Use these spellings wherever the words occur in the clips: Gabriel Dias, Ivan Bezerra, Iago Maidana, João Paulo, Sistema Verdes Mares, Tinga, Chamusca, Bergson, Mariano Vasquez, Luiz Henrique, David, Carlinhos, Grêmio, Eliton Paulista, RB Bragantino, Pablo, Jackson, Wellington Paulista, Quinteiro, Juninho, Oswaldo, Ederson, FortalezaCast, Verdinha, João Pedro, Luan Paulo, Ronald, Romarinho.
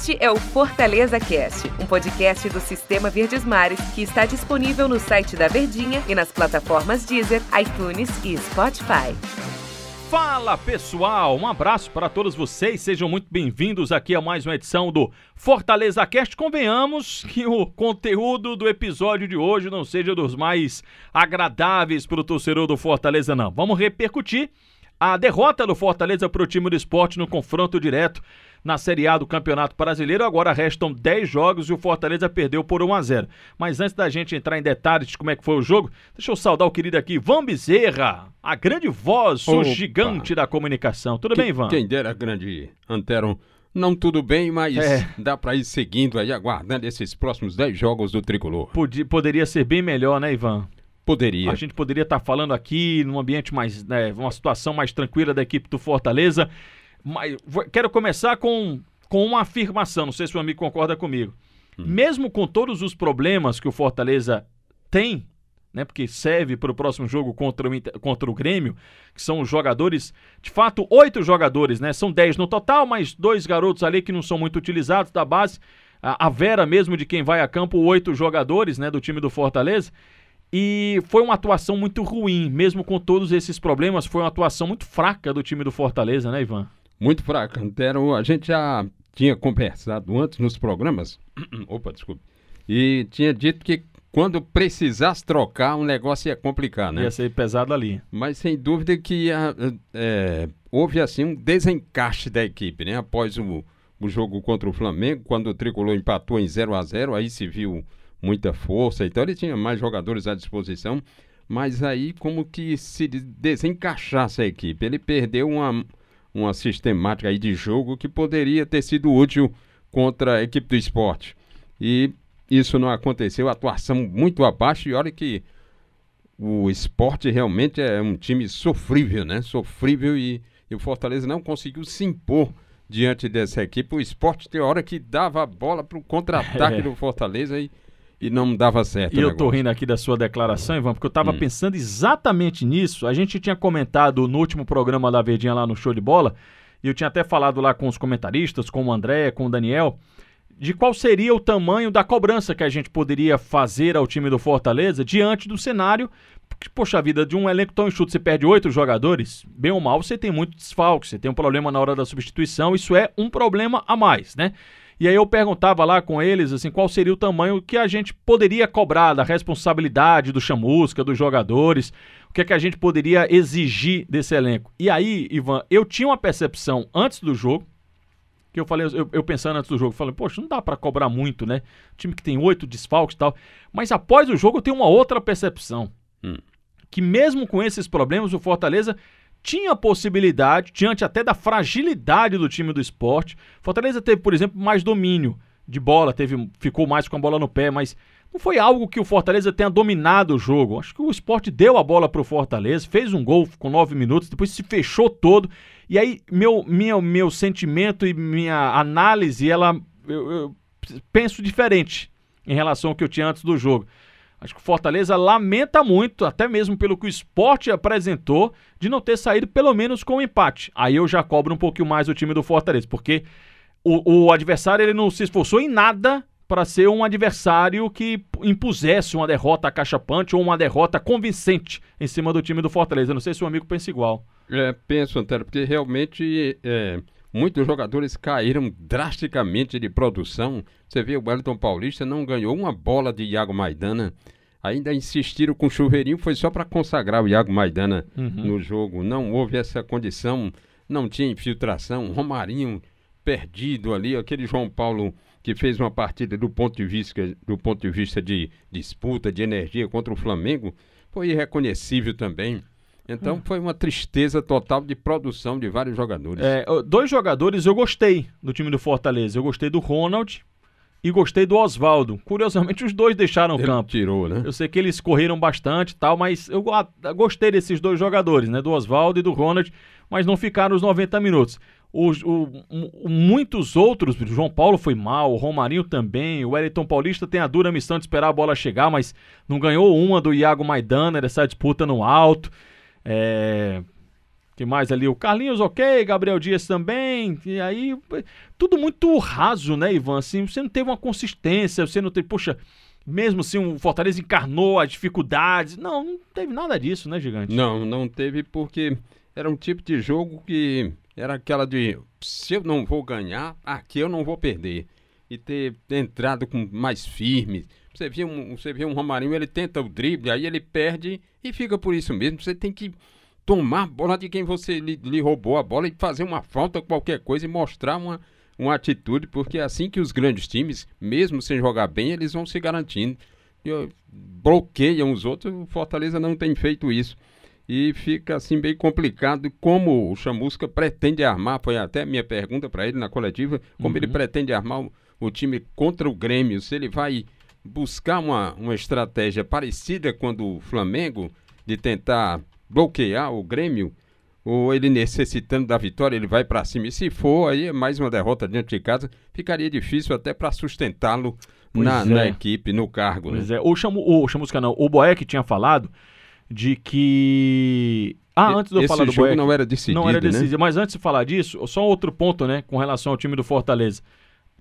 Este é o FortalezaCast, um podcast do Sistema Verdes Mares que está disponível no site da Verdinha e nas plataformas Deezer, iTunes e Spotify. Fala pessoal, um abraço para todos vocês, sejam muito bem-vindos aqui a mais uma edição do FortalezaCast. Convenhamos que o conteúdo do episódio de hoje não seja dos mais agradáveis para o torcedor do Fortaleza, não. Vamos repercutir a derrota do Fortaleza para o time do esporte no confronto direto na Série A do Campeonato Brasileiro. Agora restam 10 jogos e o Fortaleza perdeu por 1-0. Mas antes da gente entrar em detalhes de como é que foi o jogo, deixa eu saudar o querido aqui, Ivan Bezerra, a grande voz, o gigante da comunicação. Tudo bem, Ivan? Quem dera, grande Antero. Não tudo bem, mas dá pra ir seguindo aí, aguardando esses próximos 10 jogos do Tricolor. Poderia ser bem melhor, né, Ivan? Poderia. A gente poderia estar falando aqui num ambiente mais, né, uma situação mais tranquila da equipe do Fortaleza. Mas quero começar com uma afirmação, não sei se o amigo concorda comigo. Mesmo com todos os problemas que o Fortaleza tem, né, porque serve para o próximo jogo contra o Grêmio, que são os jogadores, de fato 8 jogadores, né, são 10 no total, mas 2 garotos ali que não são muito utilizados da base, a vera mesmo de quem vai a campo, 8 jogadores, né, do time do Fortaleza. E foi uma atuação muito ruim, mesmo com todos esses problemas, foi uma atuação muito fraca do time do Fortaleza, né, Ivan? Muito fraca, Antero. A gente já tinha conversado antes nos programas, e tinha dito que quando precisasse trocar, um negócio ia complicar, né? Ia ser pesado ali. Mas sem dúvida que houve assim um desencaixe da equipe, né? Após o jogo contra o Flamengo, quando o Tricolor empatou em 0-0, aí se viu muita força, então ele tinha mais jogadores à disposição, mas aí como que se desencaixasse a equipe, ele perdeu uma sistemática aí de jogo que poderia ter sido útil contra a equipe do esporte. E isso não aconteceu, atuação muito abaixo, e olha que o esporte realmente é um time sofrível, né? Sofrível, e o Fortaleza não conseguiu se impor diante dessa equipe. O esporte tem hora que dava a bola para o contra-ataque do Fortaleza e não dava certo. E eu tô rindo aqui da sua declaração, Ivan, porque eu tava pensando exatamente nisso. A gente tinha comentado no último programa da Verdinha lá no Show de Bola, e eu tinha até falado lá com os comentaristas, com o André, com o Daniel, de qual seria o tamanho da cobrança que a gente poderia fazer ao time do Fortaleza diante do cenário, porque, poxa vida, de um elenco tão enxuto, você perde 8 jogadores, bem ou mal, você tem muito desfalque, você tem um problema na hora da substituição, isso é um problema a mais, né? E aí eu perguntava lá com eles, assim, qual seria o tamanho que a gente poderia cobrar da responsabilidade do Chamusca, dos jogadores, o que é que a gente poderia exigir desse elenco. E aí, Ivan, eu tinha uma percepção antes do jogo, que eu falei, eu pensando antes do jogo, falei, poxa, não dá pra cobrar muito, né? Time que tem 8 desfalques e tal. Mas após o jogo eu tenho uma outra percepção, que mesmo com esses problemas, o Fortaleza tinha possibilidade, diante até da fragilidade do time do esporte. Fortaleza teve, por exemplo, mais domínio de bola, ficou mais com a bola no pé, mas não foi algo que o Fortaleza tenha dominado o jogo. Acho que o esporte deu a bola pro Fortaleza, fez um gol com 9 minutos, depois se fechou todo, e aí meu sentimento e minha análise, eu penso diferente em relação ao que eu tinha antes do jogo. Acho que o Fortaleza lamenta muito, até mesmo pelo que o esporte apresentou, de não ter saído pelo menos com um empate. Aí eu já cobro um pouquinho mais o time do Fortaleza, porque o adversário ele não se esforçou em nada para ser um adversário que impusesse uma derrota acachapante ou uma derrota convincente em cima do time do Fortaleza. Não sei se o amigo pensa igual. Penso, Antero, porque realmente muitos jogadores caíram drasticamente de produção. Você vê, o Wellington Paulista não ganhou uma bola de Iago Maidana. Ainda insistiram com o chuveirinho, foi só para consagrar o Iago Maidana no jogo. Não houve essa condição, não tinha infiltração. Romarinho perdido ali, aquele João Paulo que fez uma partida do ponto de vista de disputa, de energia contra o Flamengo, foi irreconhecível também. Então foi uma tristeza total de produção de vários jogadores. 2 jogadores eu gostei do time do Fortaleza. Eu gostei do Ronald e gostei do Oswaldo. Curiosamente, os 2 deixaram o campo. Tirou, né? Eu sei que eles correram bastante e tal, mas eu gostei desses 2 jogadores, né? Do Oswaldo e do Ronald, mas não ficaram os 90 minutos. Muitos outros, o João Paulo foi mal, o Romarinho também, o Eliton Paulista tem a dura missão de esperar a bola chegar, mas não ganhou uma do Iago Maidana, dessa disputa no alto. Tem mais ali o Carlinhos, ok, Gabriel Dias também, e aí tudo muito raso, né, Ivan? Assim, você não teve uma consistência, você não teve, poxa, mesmo assim o Fortaleza encarnou as dificuldades, não teve nada disso, né, Gigante? Não teve, porque era um tipo de jogo que era aquela de, se eu não vou ganhar, aqui eu não vou perder, e ter entrado com mais firme. Você vê um Romarinho, ele tenta o drible, aí ele perde e fica por isso mesmo. Você tem que tomar a bola de quem você lhe roubou a bola e fazer uma falta, qualquer coisa, e mostrar uma atitude, porque é assim que os grandes times, mesmo sem jogar bem, eles vão se garantindo. Bloqueiam os outros, o Fortaleza não tem feito isso. E fica assim bem complicado como o Chamusca pretende armar, foi até minha pergunta para ele na coletiva, como ele pretende armar o time contra o Grêmio, se ele vai buscar uma estratégia parecida com a do Flamengo, de tentar bloquear o Grêmio, ou ele necessitando da vitória, ele vai para cima, e se for, aí é mais uma derrota dentro de casa, ficaria difícil até para sustentá-lo na equipe, no cargo. Pois, né? É. O Boeck tinha falado de que... antes de eu falar do Boeck... não era decidido, né? Mas antes de falar disso, só outro ponto, né, com relação ao time do Fortaleza.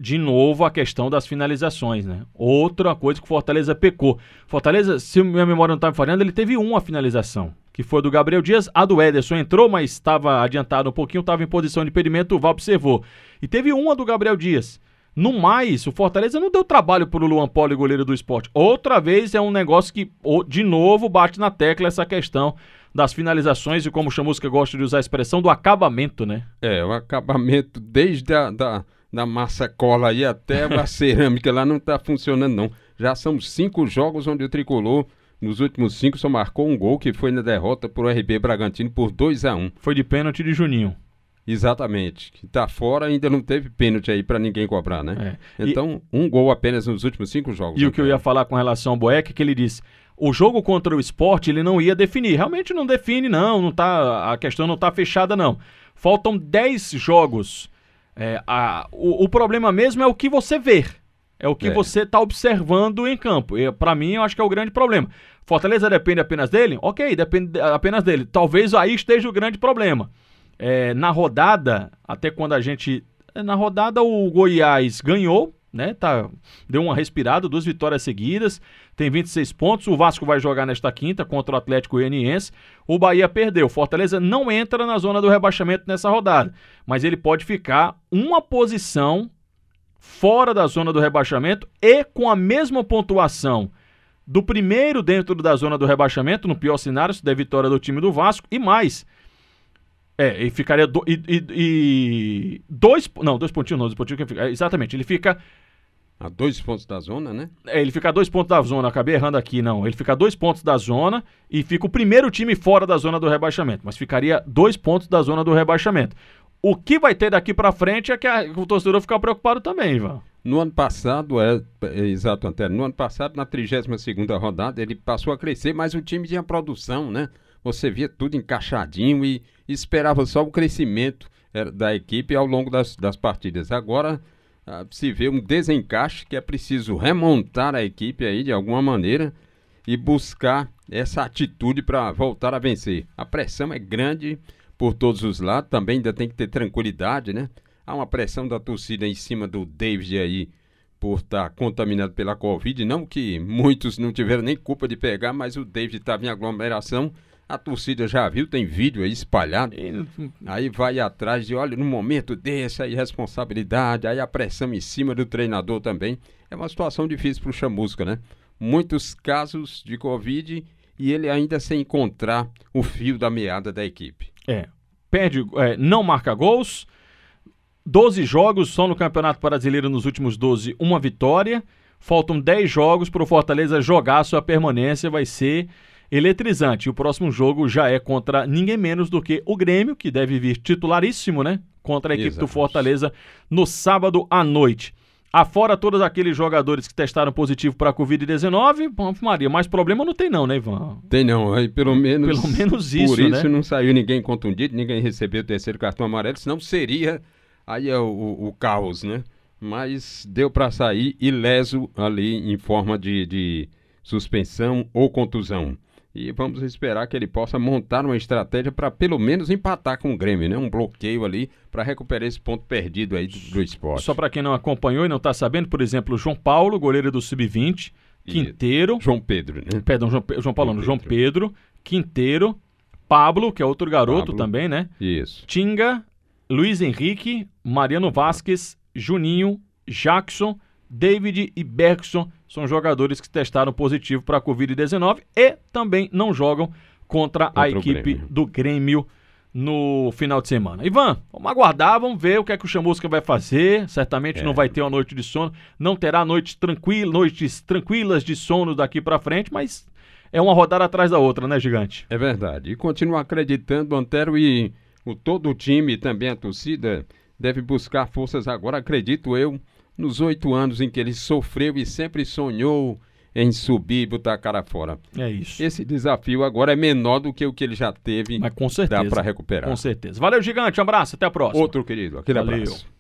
De novo a questão das finalizações, né? Outra coisa que o Fortaleza pecou. Fortaleza, se minha memória não está me falhando, ele teve uma finalização, que foi do Gabriel Dias, a do Ederson entrou, mas estava adiantado um pouquinho, estava em posição de impedimento, o VAR observou. E teve uma do Gabriel Dias. No mais, o Fortaleza não deu trabalho para o Luan Paulo, goleiro do Sport. Outra vez é um negócio que, de novo, bate na tecla essa questão das finalizações e, como o Chamusca gosta de usar a expressão, do acabamento, né? É, o acabamento desde da massa cola aí até a cerâmica lá não tá funcionando, não. Já são 5 jogos onde o Tricolor, nos últimos 5, só marcou um gol, que foi na derrota pro RB Bragantino por 2-1. Foi de pênalti de Juninho. Exatamente. Que tá fora, ainda não teve pênalti aí pra ninguém cobrar, né? É. Então, um gol apenas nos últimos 5 jogos. E o que eu ia falar com relação ao Boeck, que ele disse, o jogo contra o Sport, ele não ia definir. Realmente não define, não tá, a questão não tá fechada, não. Faltam 10 jogos. O problema mesmo é o que você vê, é o que você está observando em campo. Para mim, eu acho que é o grande problema. Fortaleza depende apenas dele? Ok, depende apenas dele. Talvez aí esteja o grande problema. Na rodada, até quando a gente... Na rodada o Goiás ganhou, né? Deu uma respirada, 2 vitórias seguidas, tem 26 pontos. O Vasco vai jogar nesta quinta contra o Atlético Goianiense. O Bahia perdeu. Fortaleza não entra na zona do rebaixamento nessa rodada, mas ele pode ficar uma posição fora da zona do rebaixamento e com a mesma pontuação do primeiro dentro da zona do rebaixamento, no pior cenário, se der vitória do time do Vasco, e mais. Ele ficaria... 2 pontinhos. Exatamente, ele fica... A 2 pontos da zona, né? Ele fica a 2 pontos da zona, acabei errando aqui, não. Ele fica a 2 pontos da zona e fica o primeiro time fora da zona do rebaixamento, mas ficaria 2 pontos da zona do rebaixamento. O que vai ter daqui pra frente é que o torcedor ficar preocupado também, Ivan. No ano passado, exato, Antero, no ano passado, na 32ª rodada, ele passou a crescer, mas o time tinha produção, né? Você via tudo encaixadinho e esperava só o crescimento da equipe ao longo das partidas. Agora se vê um desencaixe que é preciso remontar a equipe aí de alguma maneira e buscar essa atitude para voltar a vencer. A pressão é grande por todos os lados, também ainda tem que ter tranquilidade, né? Há uma pressão da torcida em cima do David aí, por estar contaminado pela Covid, não que muitos não tiveram nem culpa de pegar, mas o David estava em aglomeração. A torcida já viu, tem vídeo aí espalhado, aí vai atrás de, olha, no momento desse, a irresponsabilidade, aí a pressão em cima do treinador também. É uma situação difícil para o Chamusca, né? Muitos casos de Covid e ele ainda sem encontrar o fio da meada da equipe. Perde, não marca gols, 12 jogos só no Campeonato Brasileiro nos últimos 12, uma vitória. Faltam 10 jogos para o Fortaleza jogar sua permanência, vai ser... eletrizante. O próximo jogo já é contra ninguém menos do que o Grêmio, que deve vir titularíssimo, né? Contra a equipe do Fortaleza no sábado à noite. Afora todos aqueles jogadores que testaram positivo para a Covid-19, Maria, mais problema não tem não, né, Ivan? Tem não, aí pelo menos isso, por isso, né? Não saiu ninguém contundido, ninguém recebeu o 3º cartão amarelo, senão seria aí o caos, né? Mas deu para sair ileso ali em forma de suspensão ou contusão. E vamos esperar que ele possa montar uma estratégia para pelo menos empatar com o Grêmio, né? Um bloqueio ali para recuperar esse ponto perdido aí do Sport. Só para quem não acompanhou e não está sabendo, por exemplo, João Paulo, goleiro do Sub-20, Quinteiro... João Pedro, né? Perdão, João Pedro, Quinteiro, Pablo, que é outro garoto também, né? Isso. Tinga, Luiz Henrique, Mariano Vasquez, Juninho, Jackson, David e Bergson são jogadores que testaram positivo para a Covid-19 e também não jogam contra a equipe do Grêmio no final de semana. Ivan, vamos aguardar, vamos ver o que é que o Chamusca vai fazer. Certamente não vai ter uma noite de sono, não terá noites tranquilas de sono daqui para frente, mas é uma rodada atrás da outra, né, Gigante? É verdade. E continua acreditando, Antero, e todo o time, também a torcida, deve buscar forças agora, acredito eu, nos 8 anos em que ele sofreu e sempre sonhou em subir e botar a cara fora. É isso. Esse desafio agora é menor do que o que ele já teve. Mas com certeza. Dá para recuperar. Com certeza. Valeu, Gigante. Um abraço. Até a próxima. Outro, querido. Aquele abraço.